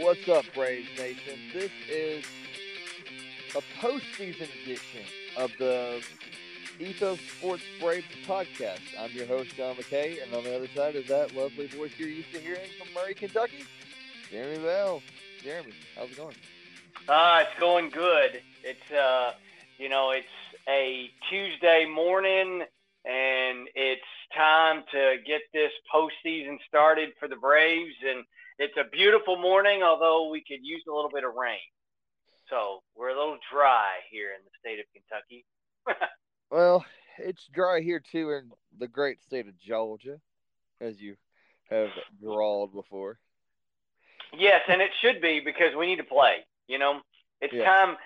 What's up, Braves Nation? This is a postseason edition of the Ethos Sports Braves podcast. I'm your host, John McKay, and on the other side is that lovely voice you're used to hearing from Murray, Kentucky, Jeremy Bell. Jeremy, how's it going? It's going good. It's a Tuesday morning, and it's time to get this postseason started for the Braves, and it's a beautiful morning, although we could use a little bit of rain. So we're a little dry here in the state of Kentucky. Well, it's dry here, too, in the great state of Georgia, as you have drawled before. Yes, and it should be, because we need to play. You know, it's time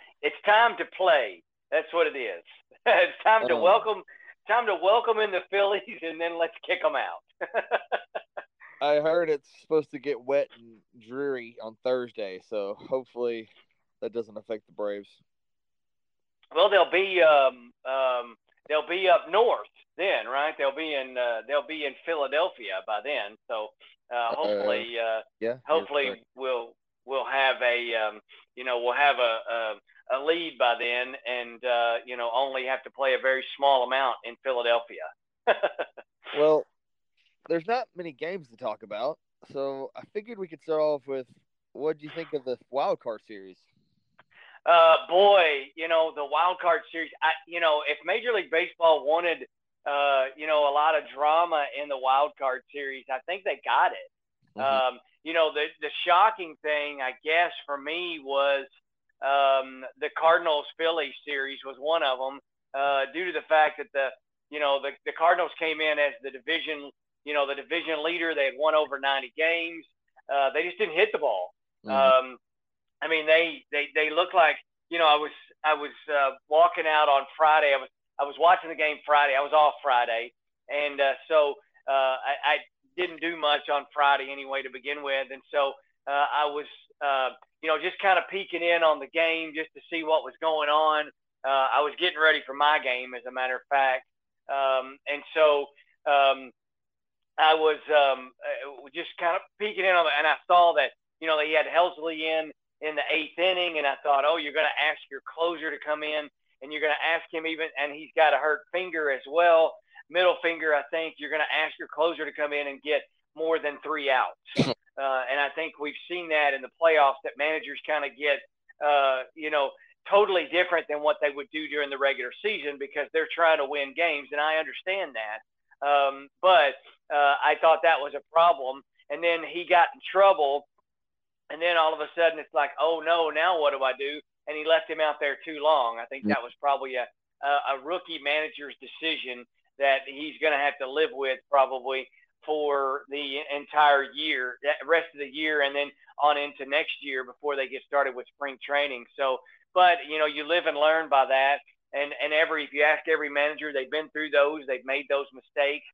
to play. That's what it is. It's time to welcome in the Phillies, and then let's kick them out. I heard it's supposed to get wet and dreary on Thursday, so hopefully that doesn't affect the Braves. Well, they'll be up north then, right? They'll be in Philadelphia by then. So hopefully we'll have a lead by then, and only have to play a very small amount in Philadelphia. Well, there's not many games to talk about, so I figured we could start off with, what do you think of the wild card series? The wild card series. If Major League Baseball wanted, a lot of drama in the wild card series, I think they got it. Mm-hmm. The shocking thing, I guess, for me was the Cardinals-Phillies series was one of them, due to the fact that the Cardinals came in as the division. The division leader. They had won over 90 games. They just didn't hit the ball. Mm-hmm. They looked like, I was walking out on Friday. I was watching the game Friday. I was off Friday, and I didn't do much on Friday anyway to begin with. And so I was just kind of peeking in on the game just to see what was going on. I was getting ready for my game, as a matter of fact, I was just kind of peeking in on it, and I saw that, he had Helsley in the eighth inning, and I thought, oh, you're going to ask your closer to come in, and you're going to ask him and he's got a hurt finger as well, middle finger, I think. You're going to ask your closer to come in and get more than three outs. And I think we've seen that in the playoffs, that managers kind of get, totally different than what they would do during the regular season because they're trying to win games, and I understand that. But I thought that was a problem, and then he got in trouble, and then all of a sudden it's like, oh no, now what do I do? And he left him out there too long. I think that was probably a rookie manager's decision that he's going to have to live with probably for the entire year, rest of the year, and then on into next year before they get started with spring training. So, but you live and learn by that. And if you ask every manager, they've been through those, they've made those mistakes,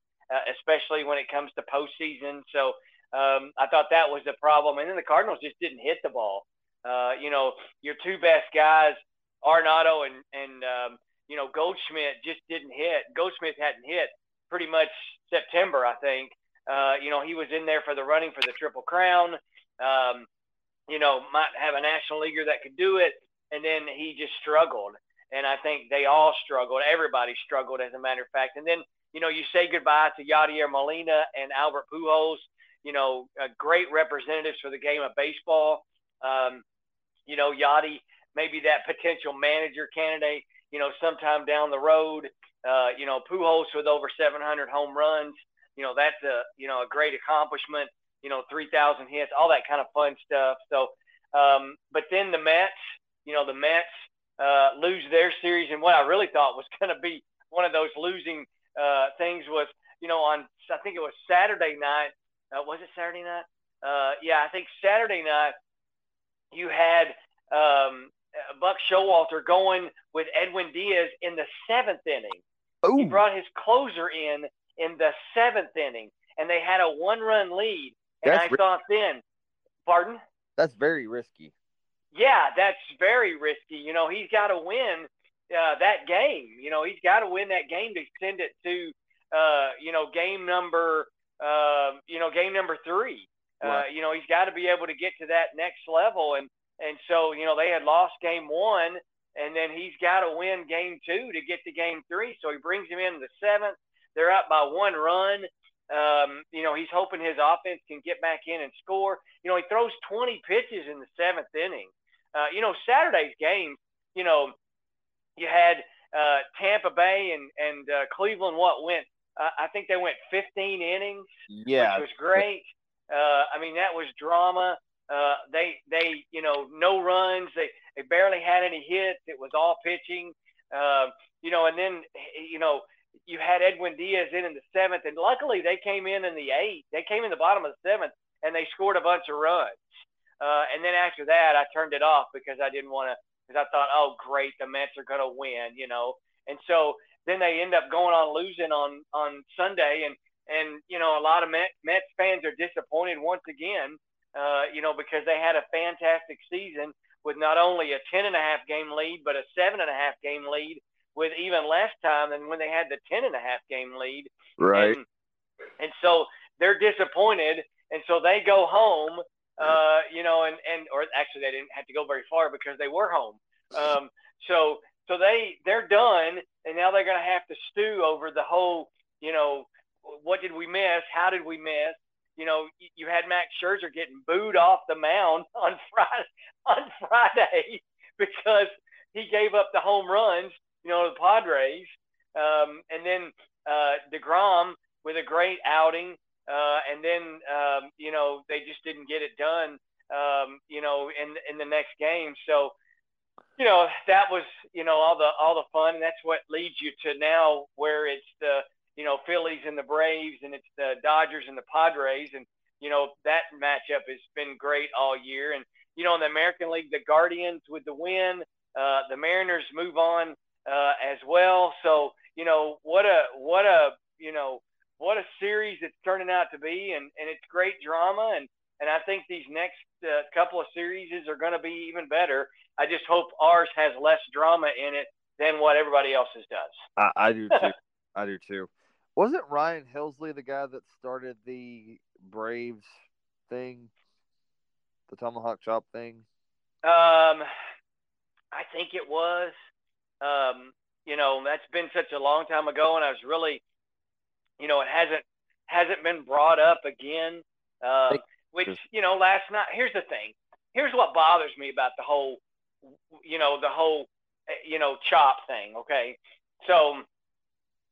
especially when it comes to postseason. So I thought that was the problem. And then the Cardinals just didn't hit the ball. Your two best guys, Arenado and Goldschmidt just didn't hit. Goldschmidt hadn't hit pretty much September, I think. He was in there for the running for the Triple Crown. Might have a National Leaguer that could do it. And then he just struggled. And I think they all struggled. Everybody struggled, as a matter of fact. And then, you say goodbye to Yadier Molina and Albert Pujols, great representatives for the game of baseball. Yadi, maybe that potential manager candidate, sometime down the road. Pujols with over 700 home runs. That's a great accomplishment. 3,000 hits, all that kind of fun stuff. So, but then the Mets, lose their series, and what I really thought was going to be one of those losing things was, on I think it was Saturday night. Was it Saturday night? I think Saturday night you had Buck Showalter going with Edwin Diaz in the seventh inning. Ooh. He brought his closer in the seventh inning, and they had a one-run lead. And I thought then, pardon? That's very risky. Yeah, that's very risky. He's got to win that game. He's got to win that game to send it to, game number three. Right. You know, he's got to be able to get to that next level. And so, you know, they had lost game one, and then he's got to win game two to get to game three. So he brings him in the seventh. They're up by one run. You know, he's hoping his offense can get back in and score. You know, he throws 20 pitches in the seventh inning. You know, Saturday's game, you know, you had Tampa Bay and Cleveland, what went? I think they went 15 innings, yeah, which was great. I mean, that was drama. They you know, no runs. They barely had any hits. It was all pitching. You know, and then, you know, you had Edwin Diaz in the seventh, and luckily they came in the eighth. They came in the bottom of the seventh, and they scored a bunch of runs. And then after that, I turned it off because I didn't want to – because I thought, oh, great, the Mets are going to win, you know. And so then they end up going on losing on Sunday, and you know, a lot of Mets fans are disappointed once again, you know, because they had a fantastic season with not only a 10.5 game lead, but a 7.5 game lead with even less time than when they had the 10.5 game lead. Right. And so they're disappointed. And so they go home, you know, and, or actually they didn't have to go very far because they were home. So they're done, and now they're going to have to stew over the whole, you know, what did we miss? How did we miss? You know, you had Max Scherzer getting booed off the mound on Friday because he gave up the home runs, you know, to the Padres. And then DeGrom with a great outing. And then, you know, they just didn't get it done, you know, in the next game. So, you know, that was, you know, all the fun. And that's what leads you to now where it's the, you know, Phillies and the Braves, and it's the Dodgers and the Padres. And, you know, that matchup has been great all year. And, you know, in the American League, the Guardians with the win, the Mariners move on as well. So, you know, what a series it's turning out to be. And it's great drama. And I think these next couple of series are going to be even better. I just hope ours has less drama in it than what everybody else's does. I do too. I do too. Wasn't Ryan Helsley the guy that started the Braves thing, the Tomahawk Chop thing? I think it was. You know, that's been such a long time ago, and I was really, you know, it hasn't been brought up again. Which, you know, last night. Here's the thing. Here's what bothers me about the whole Chop thing. Okay, so.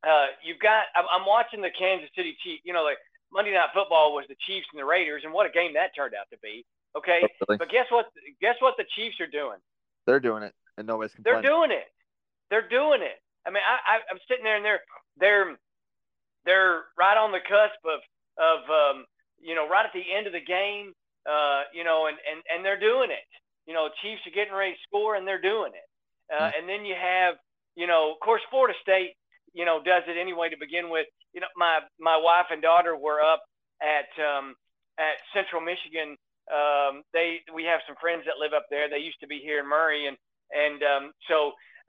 I'm watching the Kansas City Chiefs, you know, like Monday Night Football was the Chiefs and the Raiders, and what a game that turned out to be. Okay. Oh, really? But guess what the Chiefs are doing? They're doing it. And nobody's complaining. They're doing it. I mean, I'm sitting there, and they're right on the cusp of you know, right at the end of the game, you know, and they're doing it. You know, Chiefs are getting ready to score, and they're doing it. And then you have, you know, of course, Florida State, you know, does it anyway to begin with. You know, my wife and daughter were up at Central Michigan. We have some friends that live up there. They used to be here in Murray, and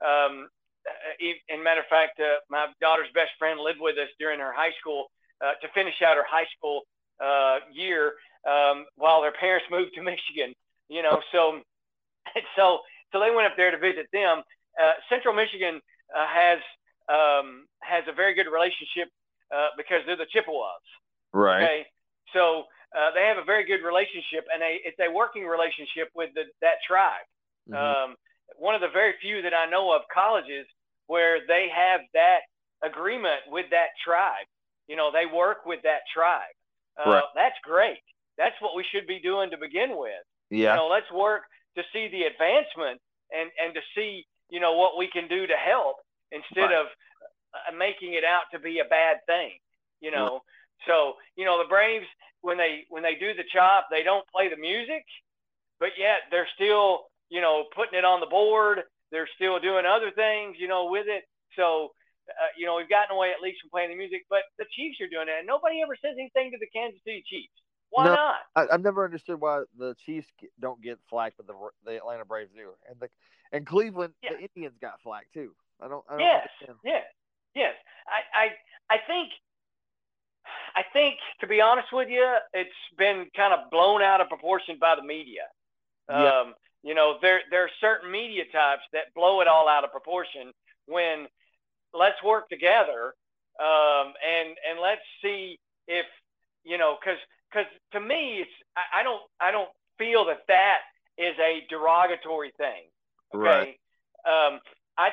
matter of fact, my daughter's best friend lived with us during her high school to finish out her high school year while their parents moved to Michigan. You know, so they went up there to visit them. Central Michigan has a very good relationship because they're the Chippewas. Right. Okay? So they have a very good relationship, and it's a working relationship with that tribe. Mm-hmm. One of the very few that I know of colleges where they have that agreement with that tribe. You know, they work with that tribe. Right. That's great. That's what we should be doing to begin with. Yeah. You know, let's work to see the advancement and to see, you know, what we can do to help. Instead of making it out to be a bad thing, you know. Right. So, you know, the Braves, when they do the Chop, they don't play the music, but yet they're still, you know, putting it on the board. They're still doing other things, you know, with it. So, you know, we've gotten away at least from playing the music, but the Chiefs are doing it, and nobody ever says anything to the Kansas City Chiefs. Why not? I've never understood why the Chiefs don't get flack, but the Atlanta Braves do, and Cleveland, yeah. The Indians got flack too. I don't. Yes. Understand. Yes. Yes. I think I think, to be honest with you, it's been kind of blown out of proportion by the media. Yeah. You know, there are certain media types that blow it all out of proportion when let's work together and let's see if, you know, because to me, it's I don't feel that is a derogatory thing. Okay? Right. I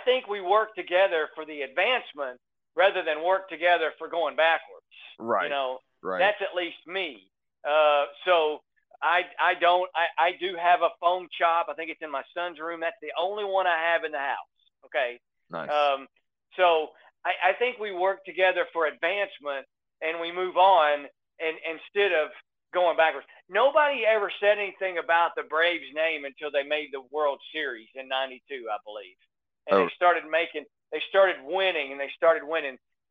think we work together for the advancement rather than work together for going backwards. Right. You know, right. That's at least me. So I do have a foam chop. I think it's in my son's room. That's the only one I have in the house. Okay. Nice. So I think we work together for advancement and we move on and instead of going backwards. Nobody ever said anything about the Braves name until they made the World Series in '92, I believe. And they started winning.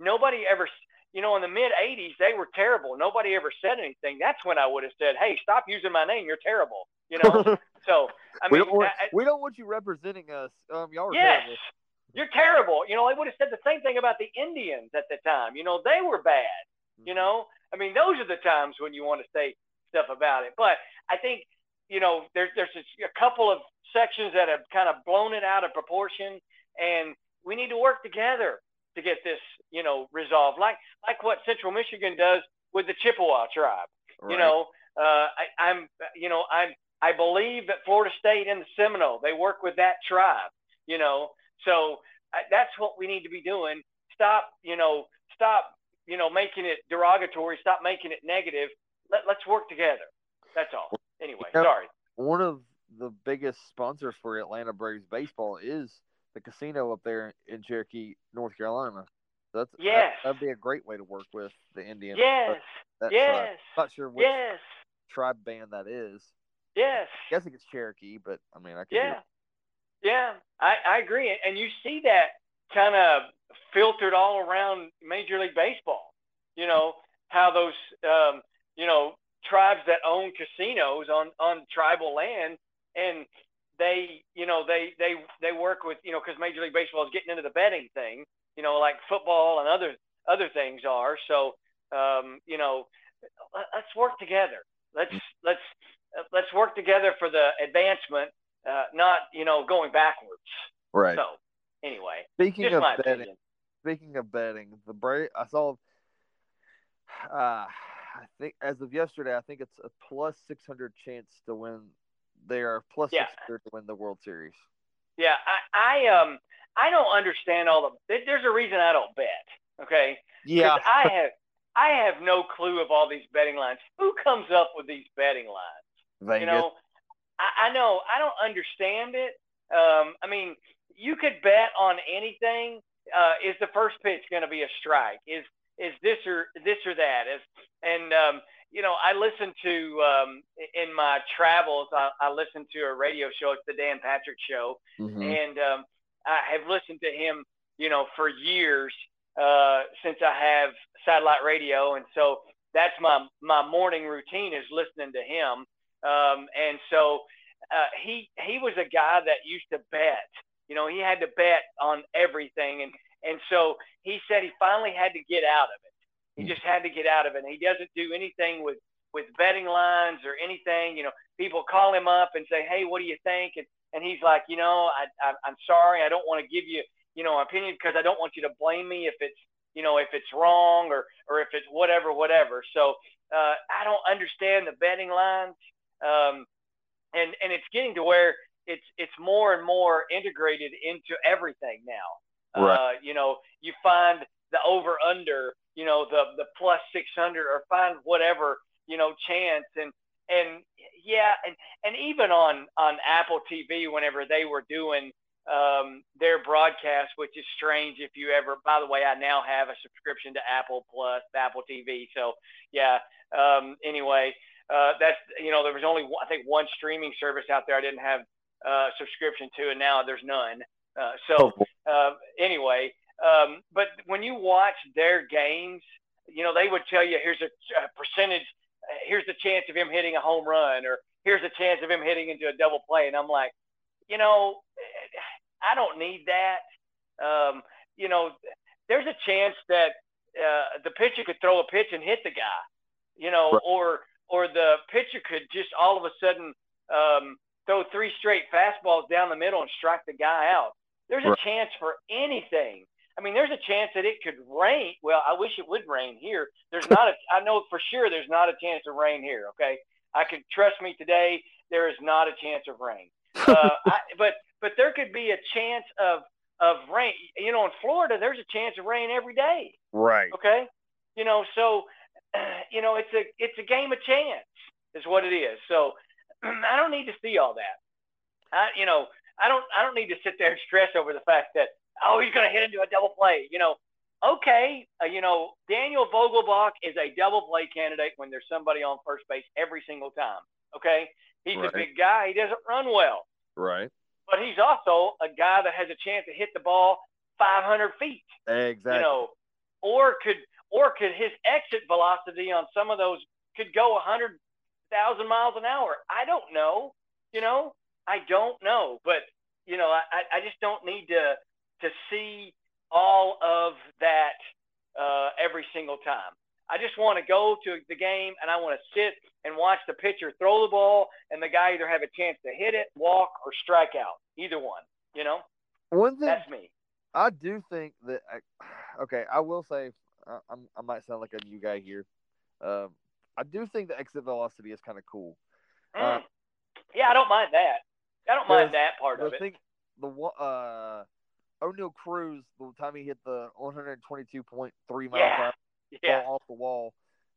Nobody ever, you know, in the mid '80s, they were terrible. Nobody ever said anything. That's when I would have said, "Hey, stop using my name. You're terrible." You know. So I mean, we don't want you representing us. Y'all are terrible. You're terrible. You know, they would have said the same thing about the Indians at the time. You know, they were bad. You know, I mean, those are the times when you want to say stuff about it. But I think, you know, there's a couple of sections that have kind of blown it out of proportion, and we need to work together to get this, you know, resolved. Like what Central Michigan does with the Chippewa tribe. Right. You know, I believe that Florida State and the Seminole, they work with that tribe. You know, so that's what we need to be doing. Stop making it derogatory, stop making it negative. Let's work together. That's all. Anyway, sorry. One of the biggest sponsors for Atlanta Braves baseball is the casino up there in Cherokee, North Carolina. So that'd be a great way to work with the Indians. Yes. Yes. I'm not sure which tribe band that is. Yes. I guess it's Cherokee, but I mean, I could do it. Yeah, I agree. And you see that kind of filtered all around Major League Baseball, you know, how those, tribes that own casinos on tribal land, and they, you know, they work with, you know, because Major League Baseball is getting into the betting thing, you know, like football and other things are. So, let's work together. Let's work together for the advancement, not, you know, going backwards. Right. So, anyway, speaking of betting, the Braves. I saw. I think as of yesterday, I think it's a +600 chance to win. They are +600 to win the World Series. Yeah, I don't understand all the. There's a reason I don't bet. Okay. Yeah. I have no clue of all these betting lines. Who comes up with these betting lines? Vegas. You know, I know I don't understand it. I mean. You could bet on anything. Is the first pitch going to be a strike? Is this or that? I listen to in my travels. I listen to a radio show. It's the Dan Patrick Show, mm-hmm. and I have listened to him, you know, for years since I have satellite radio, and so that's my morning routine is listening to him. And so he was a guy that used to bet. You know, he had to bet on everything. And so he said he finally had to get out of it. He just had to get out of it. And he doesn't do anything with betting lines or anything. You know, people call him up and say, hey, what do you think? And he's like, you know, I'm sorry. I don't want to give you, you know, opinion because I don't want you to blame me if it's, you know, if it's wrong or if it's whatever. So I don't understand the betting lines. And it's getting to where – It's more and more integrated into everything now. Right. You know, you find the over under, you know, the +600 or find whatever, you know, chance and even on Apple TV whenever they were doing their broadcast, which is strange if you ever. By the way, I now have a subscription to Apple Plus, Apple TV. So yeah. Anyway, that's you know there was only one streaming service out there I didn't have. Subscription to, and now there's none. So anyway, but when you watch their games, you know, they would tell you, here's a percentage, here's the chance of him hitting a home run, or here's the chance of him hitting into a double play. And I'm like, you know, I don't need that. You know, there's a chance that the pitcher could throw a pitch and hit the guy, you know, right. Or the pitcher could just all of a sudden throw three straight fastballs down the middle and strike the guy out. There's a right. chance for anything. I mean, there's a chance that it could rain. Well, I wish it would rain here. There's not a – I know for sure there's not a chance of rain here, okay? I could – trust me today, there is not a chance of rain. But there could be a chance of rain. You know, in Florida, there's a chance of rain every day. Right. Okay? You know, so, you know, it's a game of chance is what it is. So I don't need to see all that. I don't need to sit there and stress over the fact that, oh, he's going to hit into a double play. You know, okay, you know, Daniel Vogelbach is a double play candidate when there's somebody on first base every single time, okay? He's right. a big guy. He doesn't run well. Right. But he's also a guy that has a chance to hit the ball 500 feet. Exactly. You know, or could his exit velocity on some of those could go 100,000 miles an hour. I don't know. You know, I don't know. But, you know, I just don't need to see all of that every single time. I just want to go to the game and I want to sit and watch the pitcher throw the ball and the guy either have a chance to hit it, walk, or strike out. Either one, you know? One thing, that's me. I do think that – okay, I will say I might sound like a new guy here. I do think the exit velocity is kind of cool. Yeah, I don't mind that. I don't mind that part of it. I think O'Neal Cruz, the time he hit the 122.3 miles out, yeah. ball off the wall,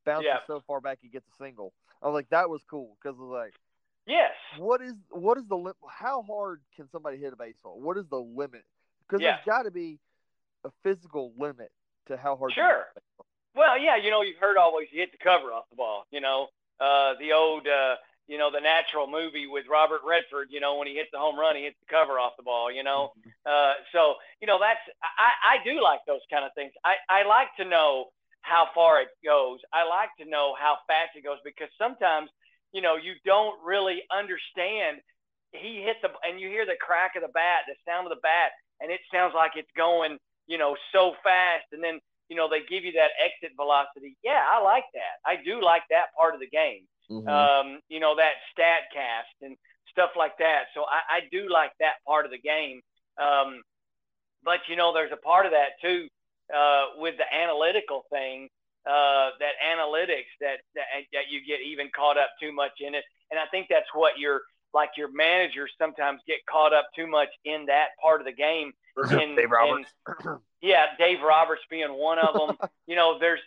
bounces so far back he gets a single. I was like, that was cool because I was like, yes, what is the limit? How hard can somebody hit a baseball? What is the limit? Because there's got to be a physical limit to how hard. Sure. You hit a well, yeah, you know, you've heard always you hit the cover off the ball. You know, the old, you know, The Natural movie with Robert Redford. You know, when he hits the home run, he hits the cover off the ball. You know, so you know that's I do like those kind of things. I like to know how far it goes. I like to know how fast it goes because sometimes, you know, you don't really understand. He hit the – and you hear the crack of the bat, the sound of the bat, and it sounds like it's going, you know, so fast. And then, you know, they give you that exit velocity. Yeah, I like that. I do like that part of the game, you know, that stat cast and stuff like that. So I do like that part of the game. But, you know, there's a part of that too. With the analytical thing, that analytics that you get even caught up too much in it. And I think that's what your managers sometimes get caught up too much in that part of the game. And, Dave Roberts. And, yeah, Dave Roberts being one of them. You know, there's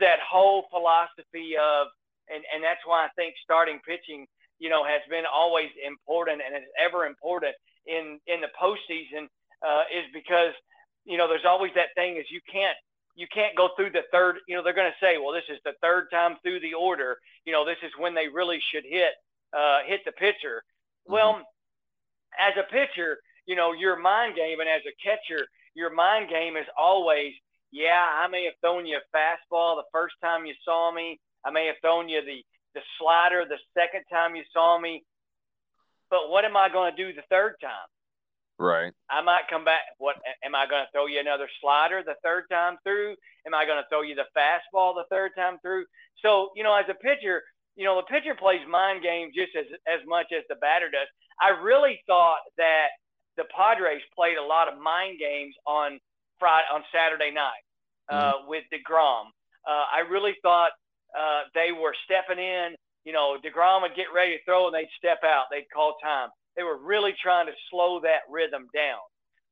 that whole philosophy of, and that's why I think starting pitching, you know, has been always important and is ever important in the postseason is because, you know, there's always that thing is you can't go through the third. You know, they're going to say, well, this is the third time through the order. You know, this is when they really should hit the pitcher. Well, as a pitcher, you know, your mind game, and as a catcher, your mind game is always, yeah, I may have thrown you a fastball the first time you saw me. I may have thrown you the slider the second time you saw me. But what am I going to do the third time? Right. I might come back. What am I going to throw you another slider the third time through? Am I going to throw you the fastball the third time through? So, you know, as a pitcher, you know, the pitcher plays mind game just as much as the batter does. I really thought that the Padres played a lot of mind games on Saturday night with DeGrom. I really thought they were stepping in. You know, DeGrom would get ready to throw and they'd step out. They'd call time. They were really trying to slow that rhythm down.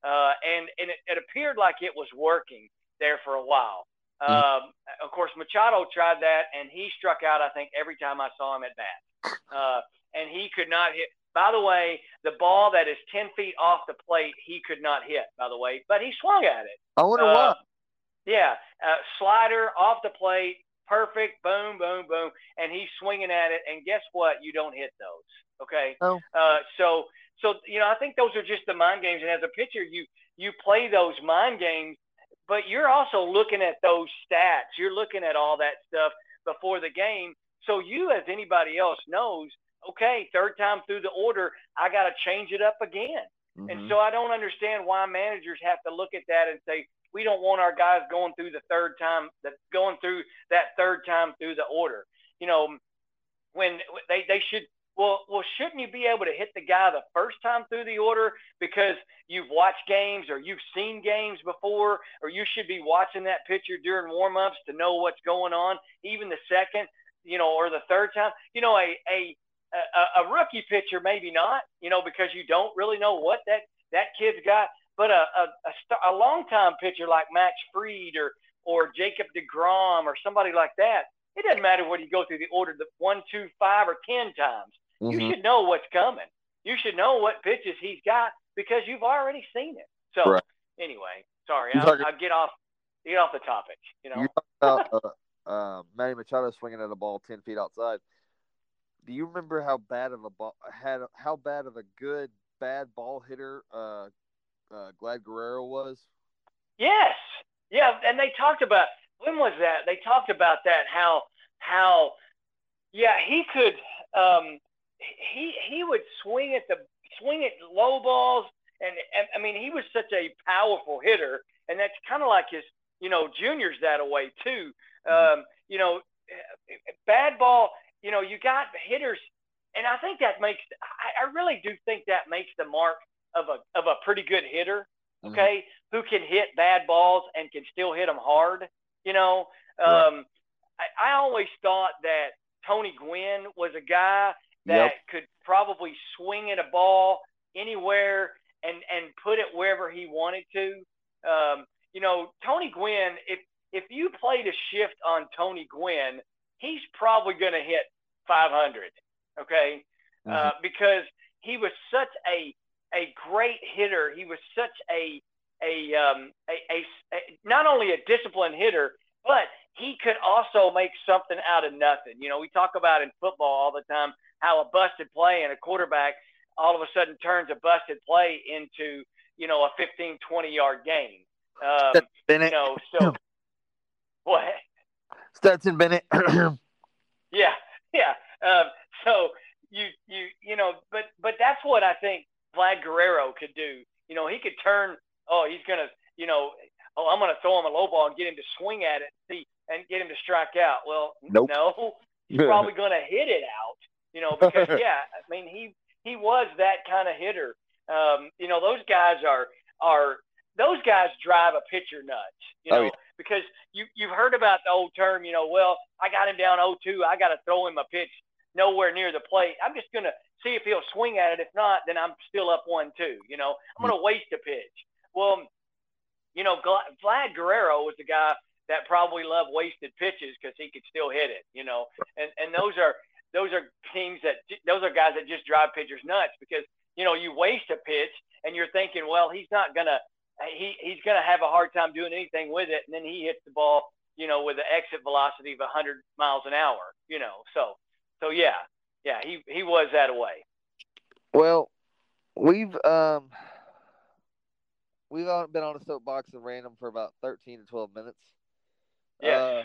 And it appeared like it was working there for a while. Of course, Machado tried that, and he struck out, I think, every time I saw him at bat. And he could not hit. By the way, the ball that is 10 feet off the plate, he could not hit, by the way. But he swung at it. I wonder why. Yeah. Slider off the plate. Perfect. Boom, boom, boom. And he's swinging at it. And guess what? You don't hit those. Okay. Oh. So, you know, I think those are just the mind games. And as a pitcher, you play those mind games, but you're also looking at those stats. You're looking at all that stuff before the game. So you, as anybody else knows, okay, third time through the order, I got to change it up again. And so I don't understand why managers have to look at that and say, we don't want our guys going through the third time, through the order. You know, when they should, well, shouldn't you be able to hit the guy the first time through the order because you've watched games or you've seen games before, or you should be watching that pitcher during warmups to know what's going on, even the second, you know, or the third time. You know, a rookie pitcher, maybe not, you know, because you don't really know what that kid's got. But a long-time pitcher like Max Fried or Jacob DeGrom or somebody like that, it doesn't matter whether you go through the order the 1, 2, 5, or 10 times. Mm-hmm. You should know what's coming. You should know what pitches he's got because you've already seen it. So Anyway, sorry, I'll get off the topic. You know, you talked about Manny Machado swinging at a ball 10 feet outside. Do you remember how bad of a good ball hitter Vlad Guerrero was? Yes. Yeah, and they talked about when was that? They talked about that how he could he would swing at low balls and I mean he was such a powerful hitter, and that's kind of like his, you know, juniors that away too. You know, bad ball, you know, you got hitters, and I think that makes I really do think that makes the mark of a pretty good hitter, okay, mm-hmm. who can hit bad balls and can still hit them hard, you know. Right. I always thought that Tony Gwynn was a guy that could probably swing at a ball anywhere and put it wherever he wanted to. You know, Tony Gwynn, if you played a shift on Tony Gwynn, he's probably going to hit 500, okay, mm-hmm. Because he was such a great hitter. He was such a not only a disciplined hitter, but he could also make something out of nothing. You know, we talk about in football all the time how a busted play and a quarterback all of a sudden turns a busted play into, you know, a 15, 20-yard game. You know, so what? Stetson Bennett. yeah. So you know, but that's what I think Vlad Guerrero could do. You know, he could turn, I'm going to throw him a low ball and get him to swing at it and get him to strike out. Well, no, he's probably going to hit it out, you know, because, I mean, he was that kind of hitter. You know, those guys those guys drive a pitcher nuts, you know, because you've heard about the old term, you know, well, I got him down 0-2, I got to throw him a pitch nowhere near the plate. I'm just going to see if he'll swing at it. If not, then I'm still up 1-2. You know, I'm going to waste a pitch. Well, you know, Vlad Guerrero was the guy that probably loved wasted pitches because he could still hit it. You know, and those are guys that just drive pitchers nuts because, you know, you waste a pitch and you're thinking, well, he's gonna have a hard time doing anything with it, and then he hits the ball, you know, with an exit velocity of 100 miles an hour. You know, so yeah, he was that away. Well, we've been on a soapbox and random for about 13 to 12 minutes. Yeah.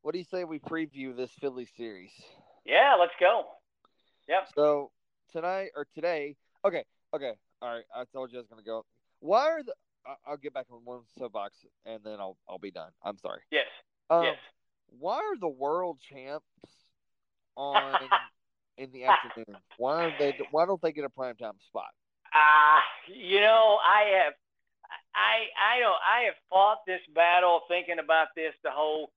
What do you say we preview this Philly series? Yeah, let's go. Yep. So today. Okay. All right. I told you I was going to go. I'll get back on one soapbox and then I'll be done. I'm sorry. Yes. Yes. Why are the world champs on in the afternoon? Why don't they get a primetime spot? You know, I have fought this battle, thinking about this the whole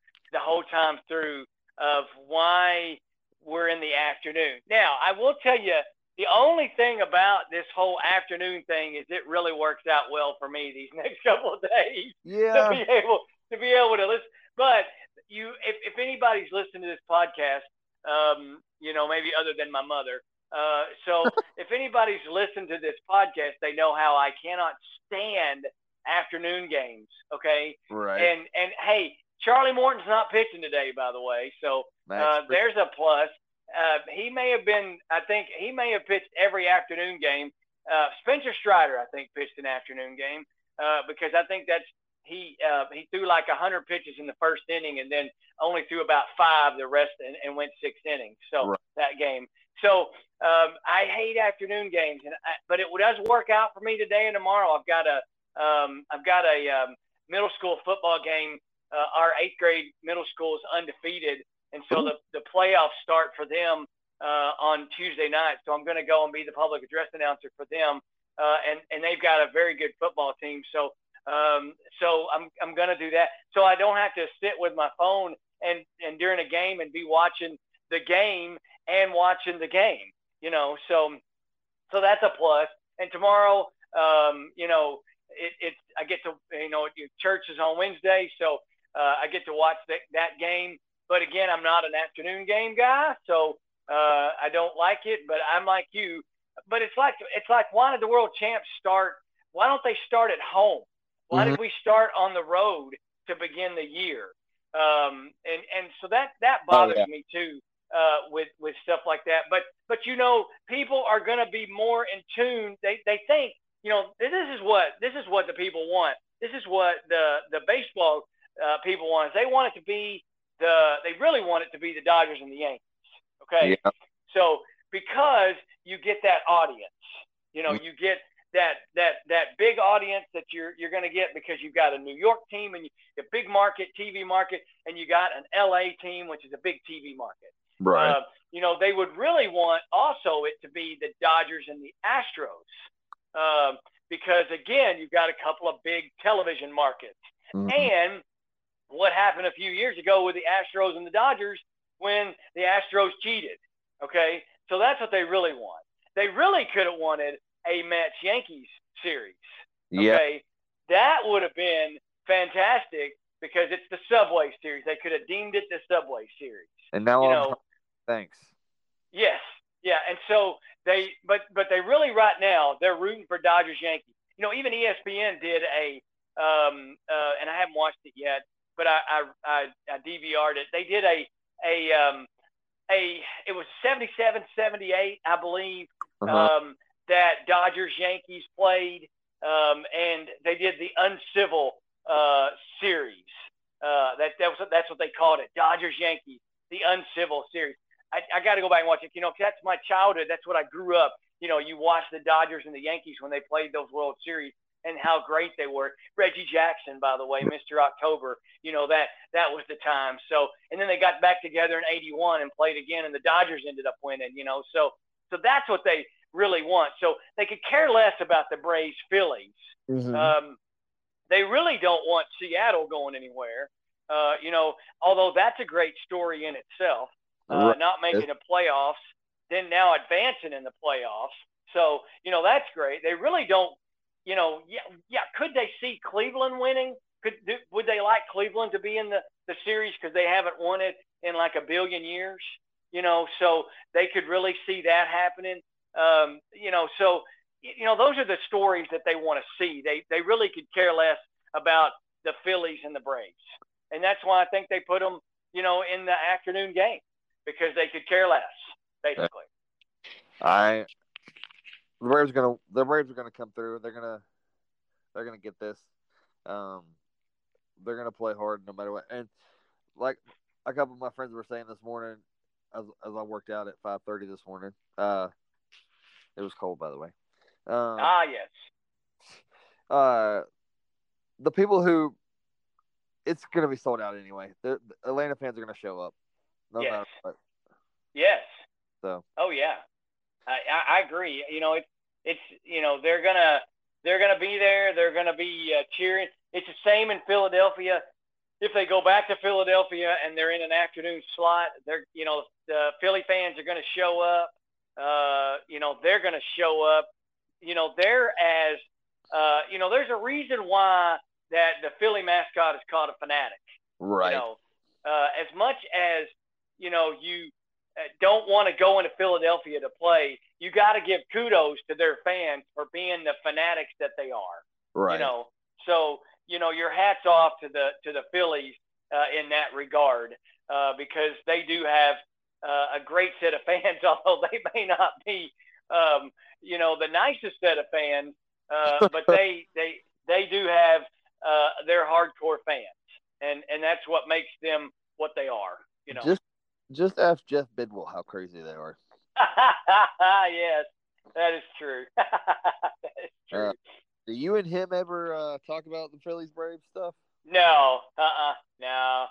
time through of why we're in the afternoon. Now, I will tell you, the only thing about this whole afternoon thing is it really works out well for me these next couple of days. Yeah. To be able to listen. But if anybody's listening to this podcast, you know, maybe other than my mother. So if anybody's listened to this podcast, they know how I cannot stand afternoon games. Okay. Right. And hey, Charlie Morton's not pitching today, by the way. So there's a plus. He may have pitched every afternoon game. Spencer Strider, I think, pitched an afternoon game because I think that's, he threw like 100 pitches in the first inning and then only threw about 5 the rest and went 6 innings. So that game. So I hate afternoon games, but it does work out for me today and tomorrow. I've got a middle school football game, our 8th grade middle school is undefeated. And so the playoffs start for them on Tuesday night. So I'm going to go and be the public address announcer for them. And they've got a very good football team. So I'm going to do that. So I don't have to sit with my phone and during a game and be watching the game and watching the game, you know. So that's a plus. And tomorrow, you know, I get to, you know, church is on Wednesday, so I get to watch that game. But again, I'm not an afternoon game guy, so I don't like it. But I'm like you. But it's like why did the world champs start? Why don't they start at home? Why did we start on the road to begin the year? And so that bothers me too with stuff like that. But you know, people are going to be more in tune. They think, you know, this is what the people want. This is what the baseball people want. They want it to be they really want it to be the Dodgers and the Yankees. Okay, yeah. So because you get that audience, you know, you get that big audience that you're going to get because you've got a New York team and a big market TV market, and you got an LA team, which is a big TV market. Right. You know, they would really want also it to be the Dodgers and the Astros because again, you've got a couple of big television markets. Mm-hmm. And what happened a few years ago with the Astros and the Dodgers when the Astros cheated. Okay. So that's what they really want. They really could have wanted a Mets Yankees series. Okay. Yeah. That would have been fantastic because it's the Subway series. They could have deemed it the Subway series. And now, thanks. Yes. Yeah. And so but they really right now they're rooting for Dodgers Yankees. You know, even ESPN did a, and I haven't watched it yet, but I DVR'd it. They did it was 77-78, I believe, that Dodgers Yankees played, and they did the uncivil series. That's what they called it, Dodgers Yankees, the uncivil series. I got to go back and watch it. You know, that's my childhood. That's what I grew up. You know, you watch the Dodgers and the Yankees when they played those World Series. And how great they were. Reggie Jackson, by the way, Mr. October, you know, that was the time. So, and then they got back together in 81 and played again, and the Dodgers ended up winning, you know. So that's what they really want. So they could care less about the Braves Phillies. Mm-hmm. They really don't want Seattle going anywhere, you know, although that's a great story in itself, not making the playoffs, then now advancing in the playoffs. So, you know, that's great. They really don't. You know, yeah. Could they see Cleveland winning? Would they like Cleveland to be in the series because they haven't won it in like a billion years? You know, so they could really see that happening. You know, so, you know, those are the stories that they want to see. They really could care less about the Phillies and the Braves. And that's why I think they put them, you know, in the afternoon game because they could care less, basically. The Braves are gonna come through. They're gonna get this. They're gonna play hard no matter what. And like a couple of my friends were saying this morning, as I worked out at 5:30 this morning. It was cold, by the way. Yes. The people who it's gonna be sold out anyway. The Atlanta fans are gonna show up. No matter what. Yes. So. Oh yeah. I agree. You know, it's you know, they're gonna be there. They're gonna be cheering. It's the same in Philadelphia. If they go back to Philadelphia and they're in an afternoon slot, you know, the Philly fans are gonna show up. You know, they're gonna show up. You know, you know, there's a reason why that the Philly mascot is called a fanatic. Right. You know, as much as you know you. Don't want to go into Philadelphia to play, you got to give kudos to their fans for being the fanatics that they are. Right. You know, so, you know, your hat's off to the Phillies in that regard because they do have a great set of fans, although they may not be, you know, the nicest set of fans, but they do have their hardcore fans. And that's what makes them what they are, you know. Just ask Jeff Bidwell how crazy they are. Yes, that is true. That is true. Do you and him ever talk about the Phillies Braves stuff? No, no.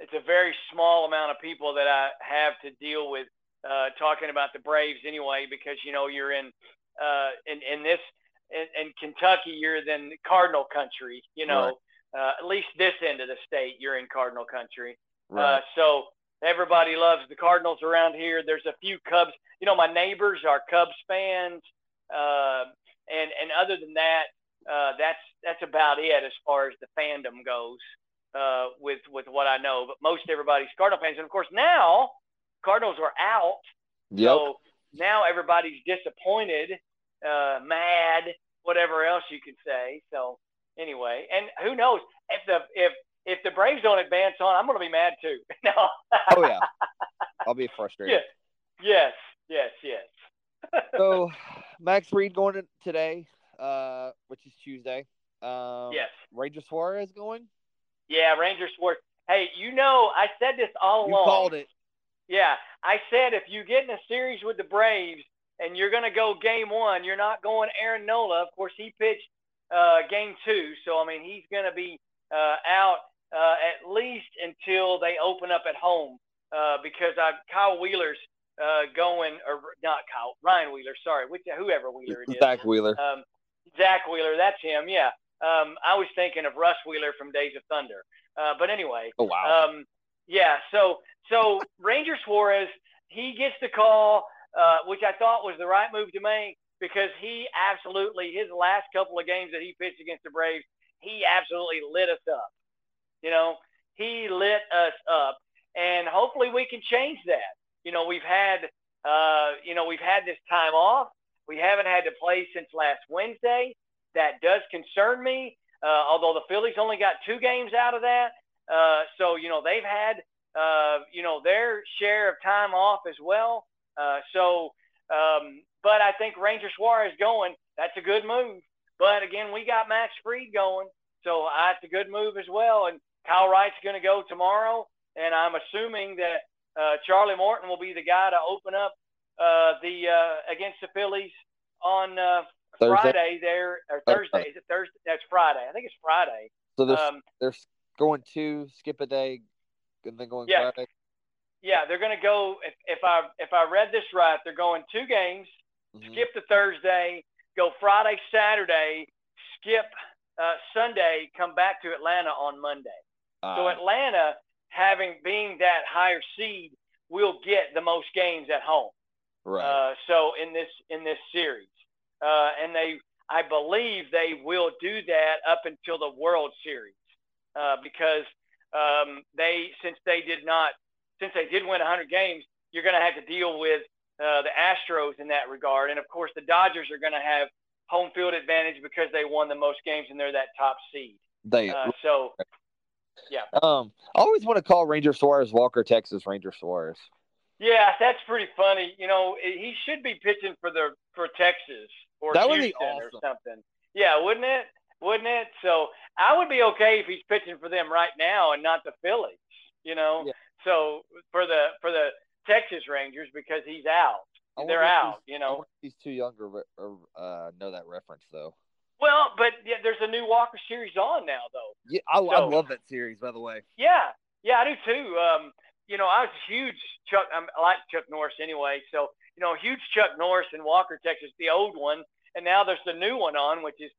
It's a very small amount of people that I have to deal with talking about the Braves anyway, because you know you're in Kentucky, you're in Cardinal country. You know, right. At least this end of the state, you're in Cardinal country. Right. So everybody loves the Cardinals around here. There's a few Cubs. You know, my neighbors are Cubs fans, and other than that, that's about it as far as the fandom goes. With what I know, but most everybody's Cardinal fans, and of course now Cardinals are out, so now everybody's disappointed, mad, whatever else you could say. So anyway, and who knows if the Braves don't advance on, I'm going to be mad too. No. Oh yeah, I'll be frustrated. Yeah. Yes. So Max Fried going in today, which is Tuesday. Yes. Ranger Suarez going. Yeah, Ranger Suarez. Hey, you know, I said this all along. You called it. Yeah, I said if you get in a series with the Braves and you're going to go game one, you're not going Aaron Nola. Of course, he pitched game two. So, I mean, he's going to be out at least until they open up at home because Kyle Wheeler's going – or not Kyle, Ryan Wheeler, sorry, whoever Wheeler it is. Zach Wheeler, that's him, yeah. I was thinking of Russ Wheeler from Days of Thunder, but anyway. Oh wow! Yeah, so Ranger Suarez, he gets the call, which I thought was the right move to make because his last couple of games that he pitched against the Braves, he absolutely lit us up. You know, he lit us up, and hopefully we can change that. You know, we've had this time off. We haven't had to play since last Wednesday. That does concern me, although the Phillies only got 2 games out of that. So, you know, they've had, you know, their share of time off as well. But I think Ranger Suarez going, that's a good move. But, again, we got Max Fried going, so that's a good move as well. And Kyle Wright's going to go tomorrow, and I'm assuming that Charlie Morton will be the guy to open up against the Phillies on Thursday. Is it Thursday? That's Friday. I think it's Friday. So they're going to skip a day and then going Friday. Yeah, they're going to go. If I read this right, they're going 2 games, skip the Thursday, go Friday, Saturday, skip Sunday, come back to Atlanta on Monday. So Atlanta, being that higher seed, will get the most games at home. Right. So in this series. And I believe they will do that up until the World Series, because since they did win 100 games, you're going to have to deal with the Astros in that regard, and of course the Dodgers are going to have home field advantage because they won the most games and they're that top seed. So yeah. I always want to call Ranger Suarez Walker, Texas Ranger Suarez. Yeah, that's pretty funny. You know, he should be pitching for Texas or that Houston would be awesome. Or something. Yeah, wouldn't it? Wouldn't it? So I would be okay if he's pitching for them right now and not the Phillies. You know, yeah. So for the Texas Rangers, because he's out, they're out. You know, he's too young to know that reference though. Well, but yeah, there's a new Walker series on now though. Yeah, I love that series, by the way. Yeah, I do too. You know, I was a huge Chuck. I like Chuck Norris anyway. So, you know, huge Chuck Norris in Walker, Texas, the old one, and now there's the new one on, which is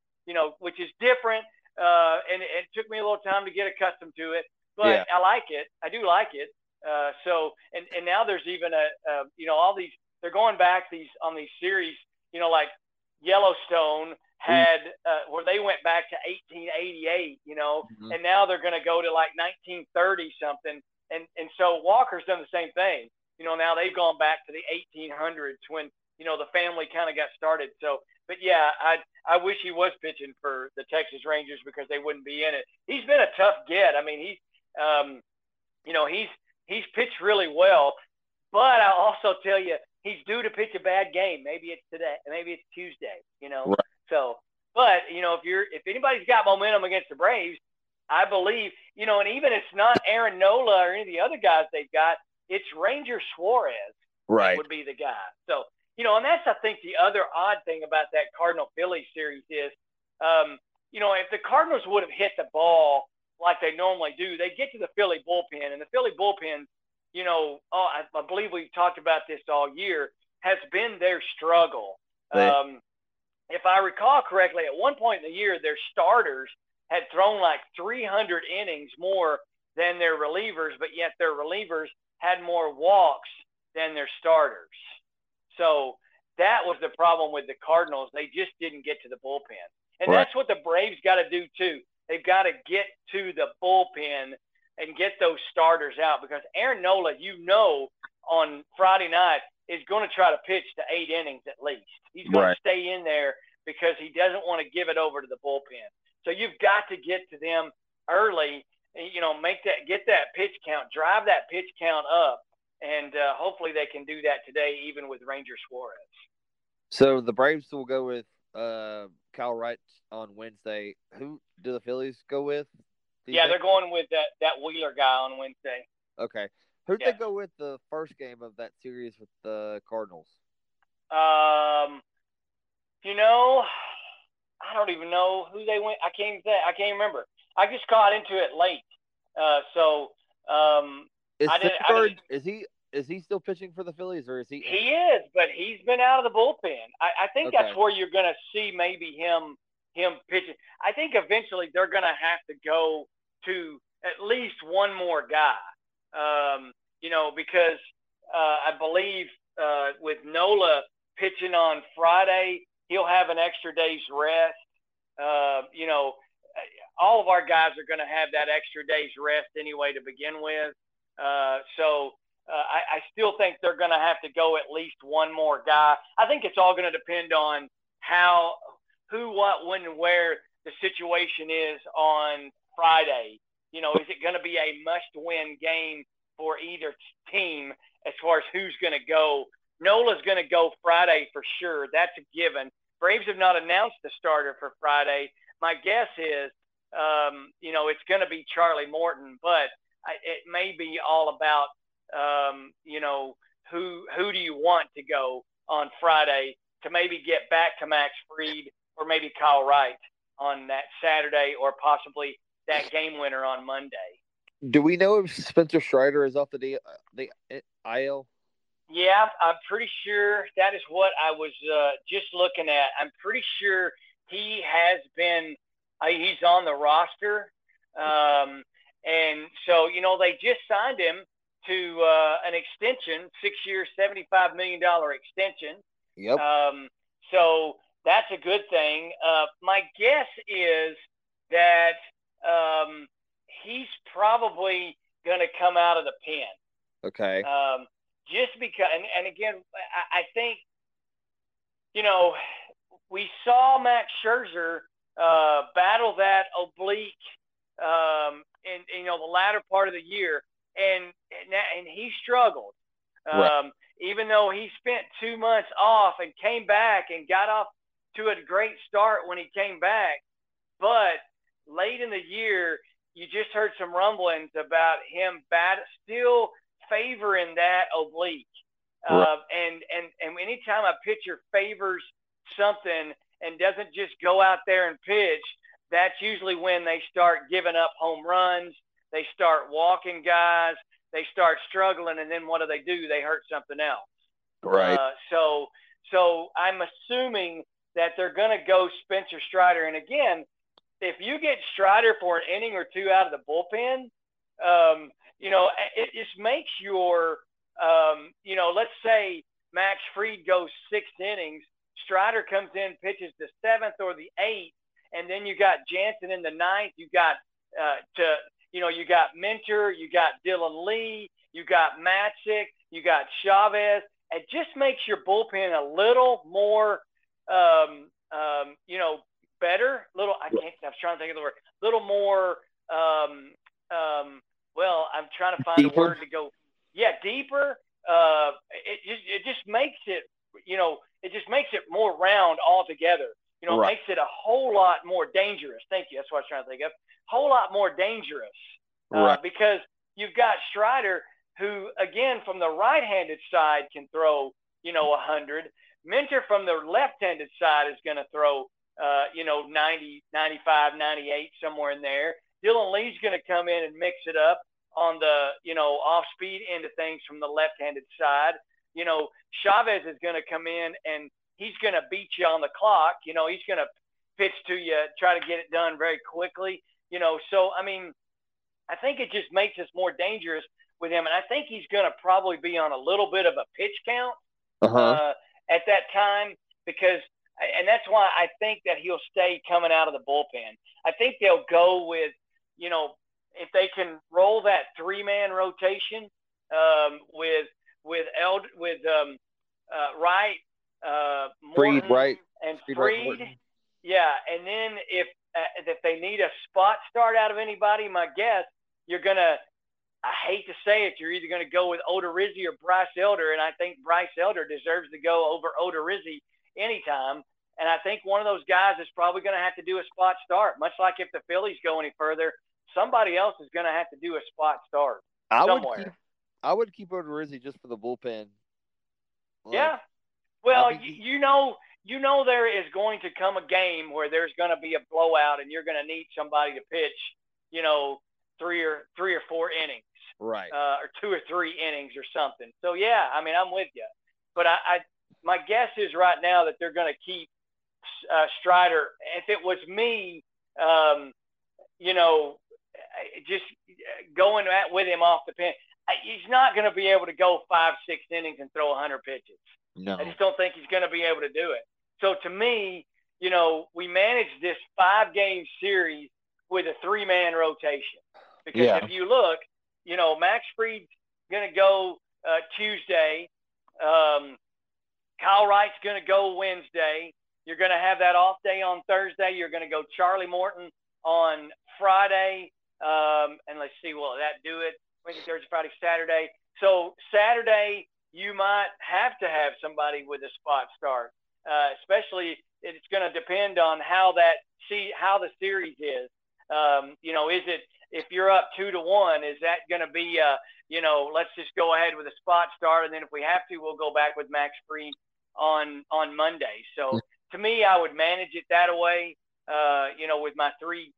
different. And it took me a little time to get accustomed to it, but yeah. I like it. I do like it. So, and now there's even you know, all these they're going back on these series. You know, like Yellowstone had where they went back to 1888. You know, and now they're going to go to like 1930 something. And so Walker's done the same thing. You know, now they've gone back to the 1800s when, you know, the family kind of got started. So, but yeah, I wish he was pitching for the Texas Rangers because they wouldn't be in it. He's been a tough get. I mean, he's pitched really well, but I also tell you, he's due to pitch a bad game. Maybe it's today, maybe it's Tuesday, you know? Right. So, but you know, if anybody's got momentum against the Braves, I believe, you know, and even it's not Aaron Nola or any of the other guys they've got, it's Ranger Suarez would be the guy. So, you know, and that's, I think, the other odd thing about that Cardinal-Phillies series is, you know, if the Cardinals would have hit the ball like they normally do, they get to the Philly bullpen, and the Philly bullpen, you know, I believe we've talked about this all year, has been their struggle. Right. If I recall correctly, at one point in the year, their starters had thrown like 300 innings more than their relievers, but yet their relievers had more walks than their starters. So that was the problem with the Cardinals. They just didn't get to the bullpen. And that's what the Braves got to do too. They've got to get to the bullpen and get those starters out, because Aaron Nola, you know, on Friday night is going to try to pitch to 8 innings at least. He's going to stay in there because he doesn't want to give it over to the bullpen. So you've got to get to them early, and, you know, make that, get that pitch count, drive that pitch count up, and hopefully they can do that today, even with Ranger Suarez. So the Braves will go with Kyle Wright on Wednesday. Who do the Phillies go with? Yeah, they're going with that Wheeler guy on Wednesday. Okay. Who'd they go with the first game of that series with the Cardinals? You know, I don't even know who they went. I can't even say. I can't remember. I just got into it late. Is he still pitching for the Phillies, or is he? He is, but he's been out of the bullpen. I think that's where you're going to see maybe him pitching. I think eventually they're going to have to go to at least one more guy. You know, because I believe with Nola pitching on Friday, he'll have an extra day's rest. You know, all of our guys are going to have that extra day's rest anyway to begin with. So I still think they're going to have to go at least one more guy. I think it's all going to depend on how, who, what, when, and where the situation is on Friday. You know, is it going to be a must-win game for either team as far as who's going to go? Nola's going to go Friday for sure. That's a given. Braves have not announced the starter for Friday. My guess is, you know, it's going to be Charlie Morton, but it may be all about, you know, who do you want to go on Friday to maybe get back to Max Fried or maybe Kyle Wright on that Saturday, or possibly that game winner on Monday. Do we know if Spencer Strider is off the IL? Yeah, I'm pretty sure that is what I was just looking at. I'm pretty sure he has been he's on the roster. And so, you know, they just signed him to an extension, 6-year, $75 million extension. Yep. So that's a good thing. My guess is that he's probably going to come out of the pen. Okay. Just because, and again, I think, you know, we saw Max Scherzer battle that oblique in, you know, the latter part of the year, and he struggled. Right. Even though he spent 2 months off and came back and got off to a great start when he came back, but late in the year, you just heard some rumblings about him still favoring that oblique. Right. And anytime a pitcher favors something and doesn't just go out there and pitch, that's usually when they start giving up home runs. They start walking guys. They start struggling, and then what do? They hurt something else. Right. So I'm assuming that they're going to go Spencer Strider. And again, if you get Strider for an inning or two out of the bullpen, you know, it just makes your, you know, let's say Max Fried goes 6 innings, Strider comes in, pitches the 7th or the 8th, and then you got Jansen in the 9th. You got you got Minter, you got Dylan Lee, you got Matzik, you got Chavez. It just makes your bullpen a little more, you know, better, little. I was trying to think of the word. Little more. Well, I'm trying to find a word to go. Yeah, deeper. It just makes it. You know, it just makes it more round altogether. You know, It makes it a whole lot more dangerous. Thank you. That's what I was trying to think of. Whole lot more dangerous. Because you've got Strider, who again from the right-handed side can throw, you know, 100, Minter from the left-handed side is going to throw, 90, 95, 98, somewhere in there. Dylan Lee's going to come in and mix it up on the, off-speed end of things from the left-handed side. Chavez is going to come in and he's going to beat you on the clock. He's going to pitch to you, try to get it done very quickly. So, I mean, I think it just makes us more dangerous with him. And I think he's going to probably be on a little bit of a pitch count at that time because – and that's why I think that he'll stay coming out of the bullpen. I think they'll go with, if they can roll that three-man rotation with Wright, Morton, Fried, Wright, and Fried. Yeah, and then if they need a spot start out of anybody, my guess, you're going to – I hate to say it, you're either going to go with Odorizzi or Bryce Elder, and I think Bryce Elder deserves to go over Odorizzi anytime. And I think one of those guys is probably going to have to do a spot start, much like if the Phillies go any further. Somebody else is going to have to do a spot start somewhere. I would keep Odorizzi just for the bullpen. Yeah. Well, you know there is going to come a game where there's going to be a blowout and you're going to need somebody to pitch, three or four innings. Right. Or two or three innings or something. So, yeah, I mean, I'm with you. But my guess is right now that they're going to keep Strider. If it was me, just going with him off the pen. He's not going to be able to go 5-6 innings and throw 100 pitches. No. I just don't think he's going to be able to do it. So, to me, we managed this 5-game series with a 3-man rotation. Because if you look, Max Fried's going to go Tuesday. Kyle Wright's going to go Wednesday. You're going to have that off day on Thursday. You're going to go Charlie Morton on Friday. And let's see, will that do it? Wednesday, Thursday, Friday, Saturday. So, Saturday, you might have to have somebody with a spot start, especially it's going to depend on how the series is. Is it if you're up 2-1, is that going to be, let's just go ahead with a spot start, and then if we have to, we'll go back with Max Fried on Monday. So to me, I would manage it that way. With my three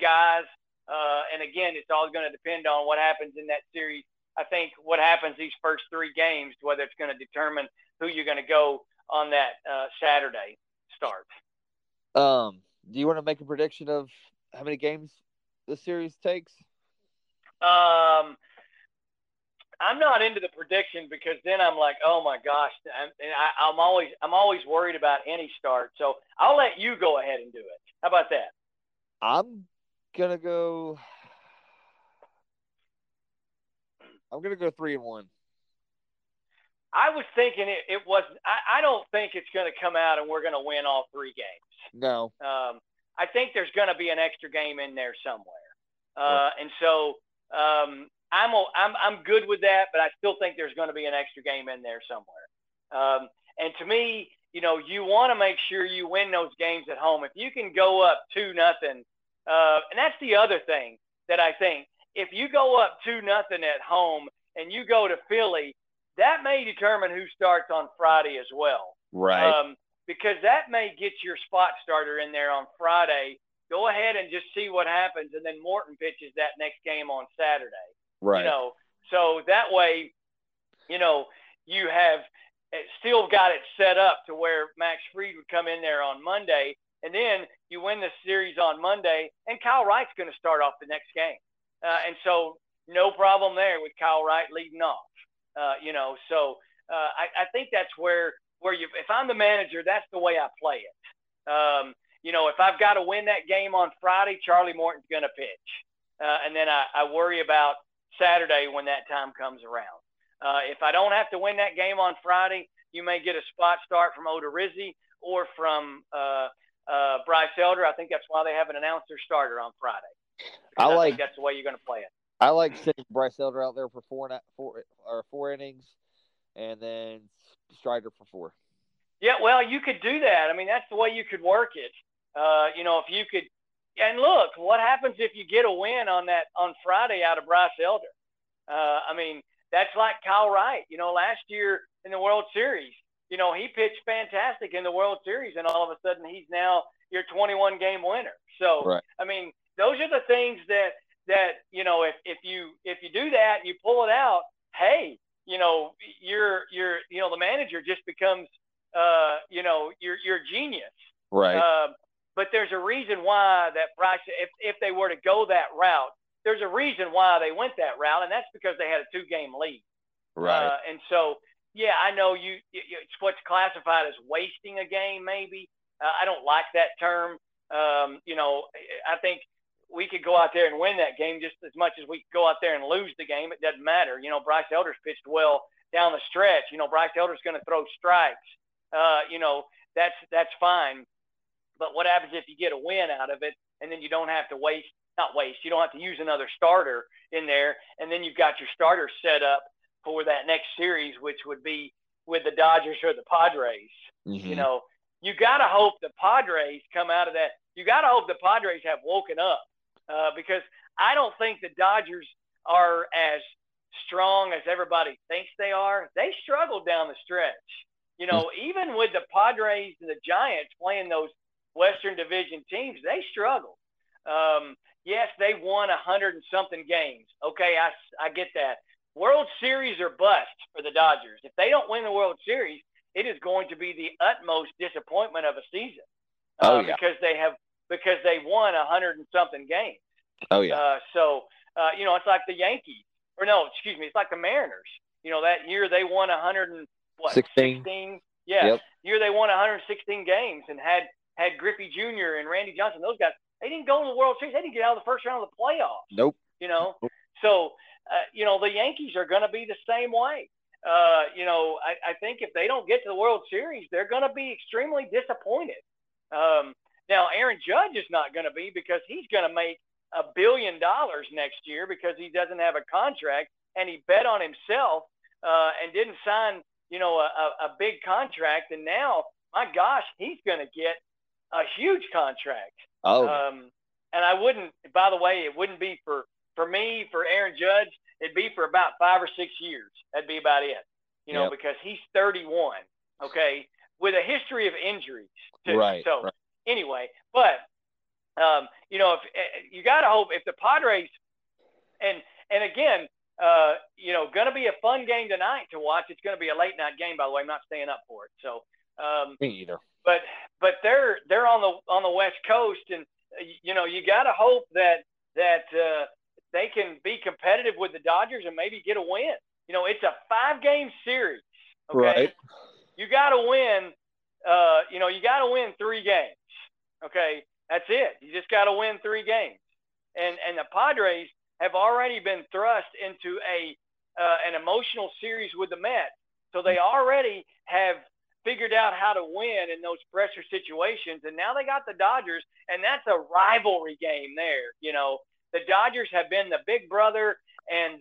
guys, and again, it's all going to depend on what happens in that series. I think what happens these first three games, whether it's going to determine who you're going to go on that Saturday start. Do you want to make a prediction of how many games the series takes? I'm not into the prediction because then I'm like, oh my gosh, I'm always worried about any start. So I'll let you go ahead and do it. How about that? I'm gonna go 3-1. I was thinking it wasn't. I don't think it's gonna come out and we're gonna win all three games. No. I think there's gonna be an extra game in there somewhere. And so I'm good with that, but I still think there's gonna be an extra game in there somewhere. And to me, you want to make sure you win those games at home. If you can go up 2-0, and that's the other thing that I think. If you go up 2-0 at home and you go to Philly, that may determine who starts on Friday as well. Right. Because that may get your spot starter in there on Friday. Go ahead and just see what happens, and then Morton pitches that next game on Saturday. Right. So that way, you have still got it set up to where Max Fried would come in there on Monday, and then you win the series on Monday, and Kyle Wright's going to start off the next game. And so no problem there with Kyle Wright leading off, So I think that's where you – if I'm the manager, that's the way I play it. If I've got to win that game on Friday, Charlie Morton's going to pitch. And then I worry about Saturday when that time comes around. If I don't have to win that game on Friday, you may get a spot start from Odorizzi or from Bryce Elder. I think that's why they have an announcer starter on Friday. I think that's the way you're going to play it. I like sending Bryce Elder out there for four innings, and then Strider for four. Yeah, well, you could do that. I mean, that's the way you could work it. If you could, and look, what happens if you get a win on Friday out of Bryce Elder? That's like Kyle Wright. Last year in the World Series, you know, he pitched fantastic in the World Series, and all of a sudden he's now your 21-game winner. So, right. I mean, those are the things that you know, if you do that, you pull it out. Hey, you know, you're you know, the manager just becomes you know, you're genius. Right. But there's a reason why that Bryce, if they were to go that route, there's a reason why they went that route, and that's because they had a 2-game lead. Right. And so, yeah, I know it's what's classified as wasting a game, maybe. I don't like that term. You know, I think we could go out there and win that game just as much as we could go out there and lose the game. It doesn't matter. You know, Bryce Elder's pitched well down the stretch. You know, Bryce Elder's going to throw strikes. You know, that's fine. But what happens if you get a win out of it, and then you don't have to you don't have to use another starter in there, and then you've got your starter set up for that next series, which would be with the Dodgers or the Padres. Mm-hmm. You know, you got to hope the Padres come out of that. You got to hope the Padres have woken up, because I don't think the Dodgers are as strong as everybody thinks they are. They struggled down the stretch. You know, even with the Padres and the Giants playing those Western Division teams, they struggled. Yes, they won 100-something games. Okay, I get that. World Series are bust for the Dodgers. If they don't win the World Series, it is going to be the utmost disappointment of a season. Oh, yeah. Because they won 100-something games. Oh yeah. So you know, it's like the Yankees, or no, excuse me, it's like the Mariners. You know, that year they won 116. Yeah, yep. Year they won 116 games and had Griffey Jr. and Randy Johnson. Those guys, they didn't go to the World Series. They didn't get out of the first round of the playoffs. Nope. You know, so. You know, the Yankees are going to be the same way. You know, I think if they don't get to the World Series, they're going to be extremely disappointed. Now, Aaron Judge is not going to be, because he's going to make $1 billion next year because he doesn't have a contract, and he bet on himself and didn't sign, you know, a big contract. And now, my gosh, he's going to get a huge contract. Oh. And I wouldn't, by the way, it wouldn't be for me, for Aaron Judge, it'd be for about 5 or 6 years. That'd be about it, you know, yep. Because he's 31, okay, with a history of injuries, too. Right. So right. Anyway, but you know, if you gotta hope if the Padres, and again, you know, gonna be a fun game tonight to watch. It's gonna be a late night game, by the way. I'm not staying up for it. So me either. But they're on the West Coast, and you know, you gotta hope that they can be competitive with the Dodgers and maybe get a win. You know, it's a 5-game series. Okay? Right. You got to win. You know, you got to win 3 games. Okay, that's it. You just got to win 3 games. And the Padres have already been thrust into an emotional series with the Mets, so they already have figured out how to win in those pressure situations. And now they got the Dodgers, and that's a rivalry game there. You know, the Dodgers have been the big brother, and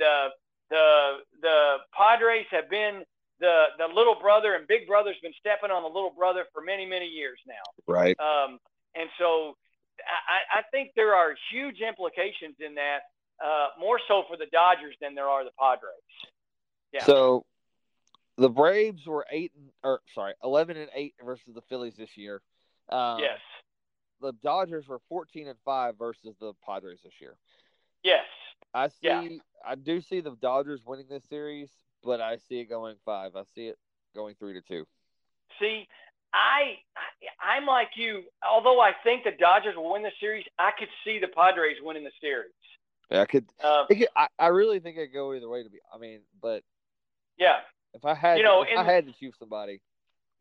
the Padres have been the little brother, and big brother's been stepping on the little brother for many, many years now. Right. And so I think there are huge implications in that, more so for the Dodgers than there are the Padres. Yeah. So the Braves were 11-8 versus the Phillies this year. Yes. The Dodgers were 14-5 versus the Padres this year. Yes. I do see the Dodgers winning this series, but I see it going 5. I see it going 3-2. See, I'm like you. Although I think the Dodgers will win the series, I could see the Padres winning the series. Yeah, I could. I really think it could go either way. But yeah. If I had to choose somebody.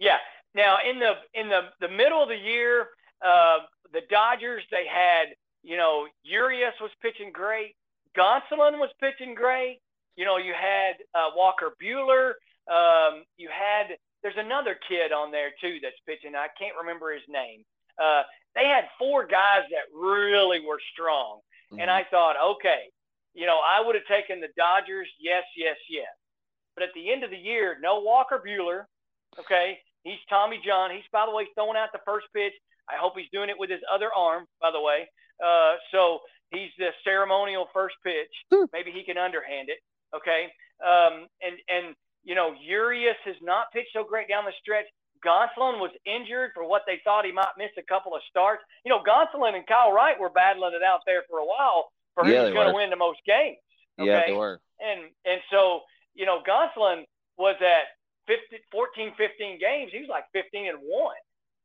Yeah. Now in the middle of the year, the Dodgers, they had, you know, Urias was pitching great. Gonsolin was pitching great. You know, you had Walker Buehler. There's another kid on there too that's pitching. I can't remember his name. They had 4 guys that really were strong. Mm-hmm. And I thought, okay, you know, I would have taken the Dodgers. Yes, yes, yes. But at the end of the year, no Walker Buehler. Okay, he's Tommy John. He's, by the way, throwing out the first pitch. I hope he's doing it with his other arm, by the way. So he's the ceremonial first pitch. Maybe he can underhand it. Okay, and You know, Urias has not pitched so great down the stretch. Gonsolin was injured for what they thought he might miss a couple of starts. You know, Gonsolin and Kyle Wright were battling it out there for a while for who's going to win the most games. Okay? Yeah, they were. And so, you know, Gonsolin was at 14, 15 games. He was like 15-1.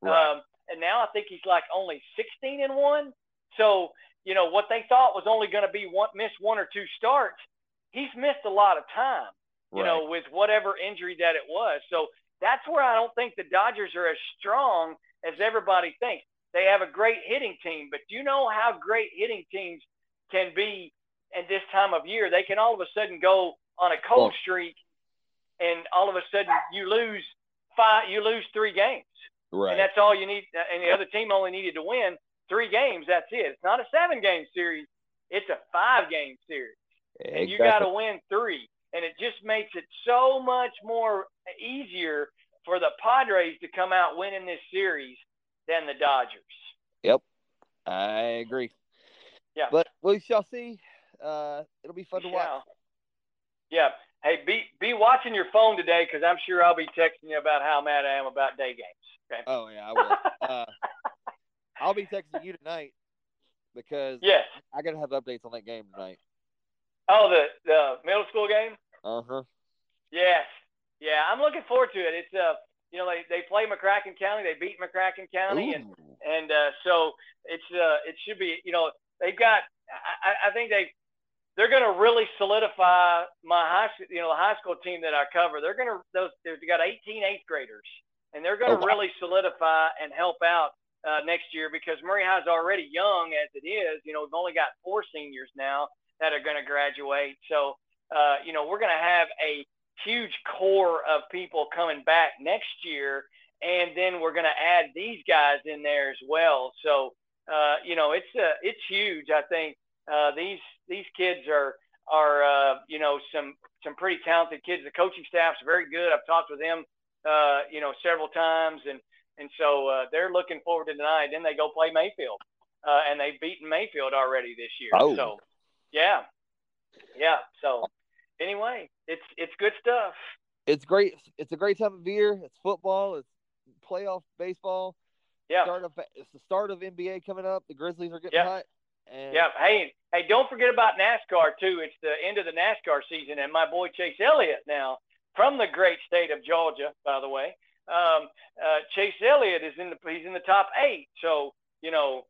Right. And now I think he's like only 16-1. So, you know, what they thought was only going to be miss one or two starts, he's missed a lot of time, you know, with whatever injury that it was. So that's where I don't think the Dodgers are as strong as everybody thinks. They have a great hitting team, but do you know how great hitting teams can be at this time of year? They can all of a sudden go on a cold streak, and all of a sudden you lose three games. Right. And that's all you need. And the other team only needed to win 3 games. That's it. It's not a 7-game series. It's a 5-game series. Exactly. And you got to win 3. And it just makes it so much more easier for the Padres to come out winning this series than the Dodgers. Yep. I agree. Yeah. But we shall see. It'll be fun to watch. Yeah. Hey, be watching your phone today, because I'm sure I'll be texting you about how mad I am about day games. Okay. Oh, yeah, I will. I'll be texting you tonight because I got to have updates on that game tonight. Oh, the middle school game? Uh-huh. Yes. Yeah, I'm looking forward to it. It's, you know, they play McCracken County. They beat McCracken County. Ooh. And so it's it should be, you know, they've got – I think they're going to really solidify the high school team that I cover. They've got 18 8th graders, and they're going to really solidify and help out next year, because Murray High's already young as it is. You know, we've only got 4 seniors now that are going to graduate. So, you know, we're going to have a huge core of people coming back next year, and then we're going to add these guys in there as well. So, you know, it's huge. I think these kids are you know, some pretty talented kids. The coaching staff's very good. I've talked with them, you know, several times, and so they're looking forward to tonight. Then they go play Mayfield, and they've beaten Mayfield already this year. Oh. So, yeah. So, anyway, it's good stuff. It's great. It's a great time of year. It's football. It's playoff baseball. Yeah. It's the start of NBA coming up. The Grizzlies are getting hot. And yeah. Hey, don't forget about NASCAR, too. It's the end of the NASCAR season, and my boy Chase Elliott now, from the great state of Georgia, by the way, Chase Elliott he's in the top 8. So, you know,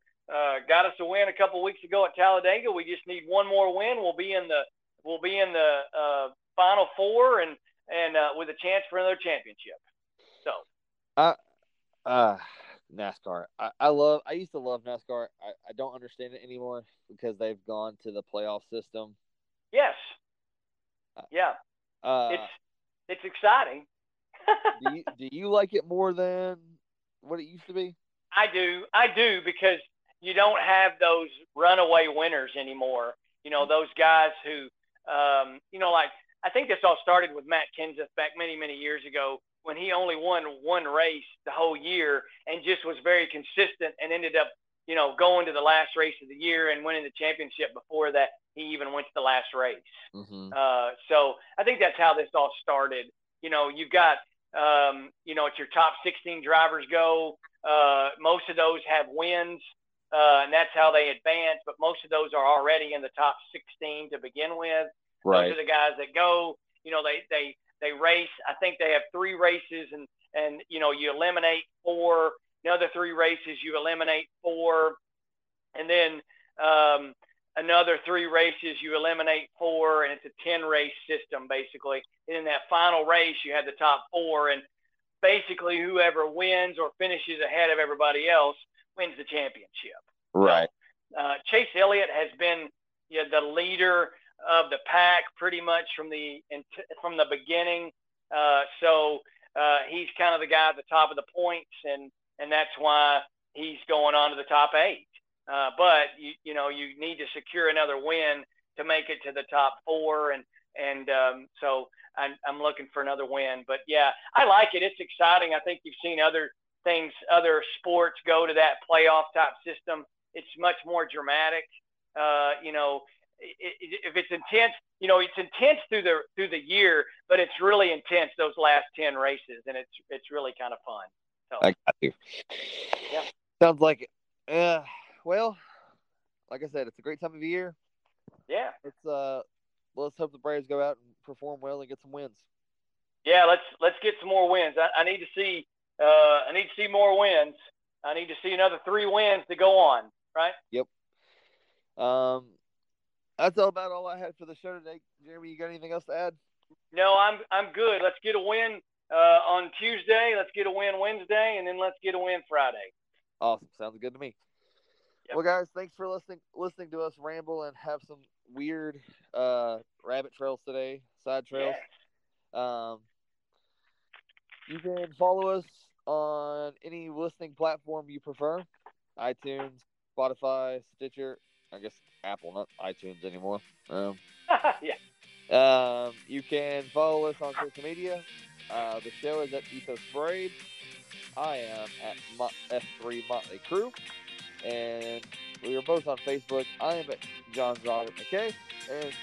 got us a win a couple weeks ago at Talladega. We just need one more win. We'll be in the Final Four and with a chance for another championship. So, NASCAR. I used to love NASCAR. I don't understand it anymore because they've gone to the playoff system. Yes. Yeah. It's exciting. do you like it more than what it used to be? I do, because you don't have those runaway winners anymore. You know, those guys who, you know, like, I think this all started with Matt Kenseth back many, many years ago, when he only won one race the whole year and just was very consistent and ended up, you know, going to the last race of the year and winning the championship before that he even went to the last race. Mm-hmm. So I think that's how this all started. You know, you've got, you know, it's your top 16 drivers go. Most of those have wins, and that's how they advance. But most of those are already in the top 16 to begin with. Right. Those are the guys that go. You know, they race. I think they have 3 races, and you know, you eliminate 4. Another 3 races, you eliminate 4, and then another 3 races, you eliminate 4, and it's a 10-race system basically. And in that final race, you have the top 4, and basically whoever wins or finishes ahead of everybody else wins the championship. Right. So, Chase Elliott has been the leader of the pack pretty much from the beginning. So he's kind of the guy at the top of the points, and that's why he's going on to the top 8. But you know, you need to secure another win to make it to the top 4, and so I'm looking for another win. But yeah, I like it. It's exciting. I think you've seen other things, other sports go to that playoff type system. It's much more dramatic. You know, if it's intense, you know, it's intense through the year, but it's really intense those last 10 races, and it's really kind of fun. So, I got you. Yeah. Sounds like it. Well, like I said, it's a great time of the year. Yeah. Let's hope the Braves go out and perform well and get some wins. Yeah, let's get some more wins. I need to see more wins. I need to see another 3 wins to go on, right? Yep. That's all I had for the show today. Jeremy, you got anything else to add? No, I'm good. Let's get a win on Tuesday. Let's get a win Wednesday, and then let's get a win Friday. Awesome. Sounds good to me. Yep. Well, guys, thanks for listening to us ramble and have some weird rabbit trails today, side trails. Yes. You can follow us on any listening platform you prefer, iTunes, Spotify, Stitcher. I guess Apple, not iTunes anymore. Yeah. You can follow us on social media. The show is at Ethos Braid. I am at F3 Motley Crew. And we are both on Facebook. I am at John Robert McKay. And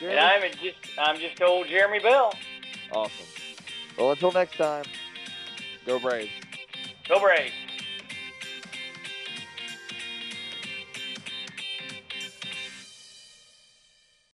I'm just old Jeremy Bell. Awesome. Well, until next time, go Braves. Go Braves.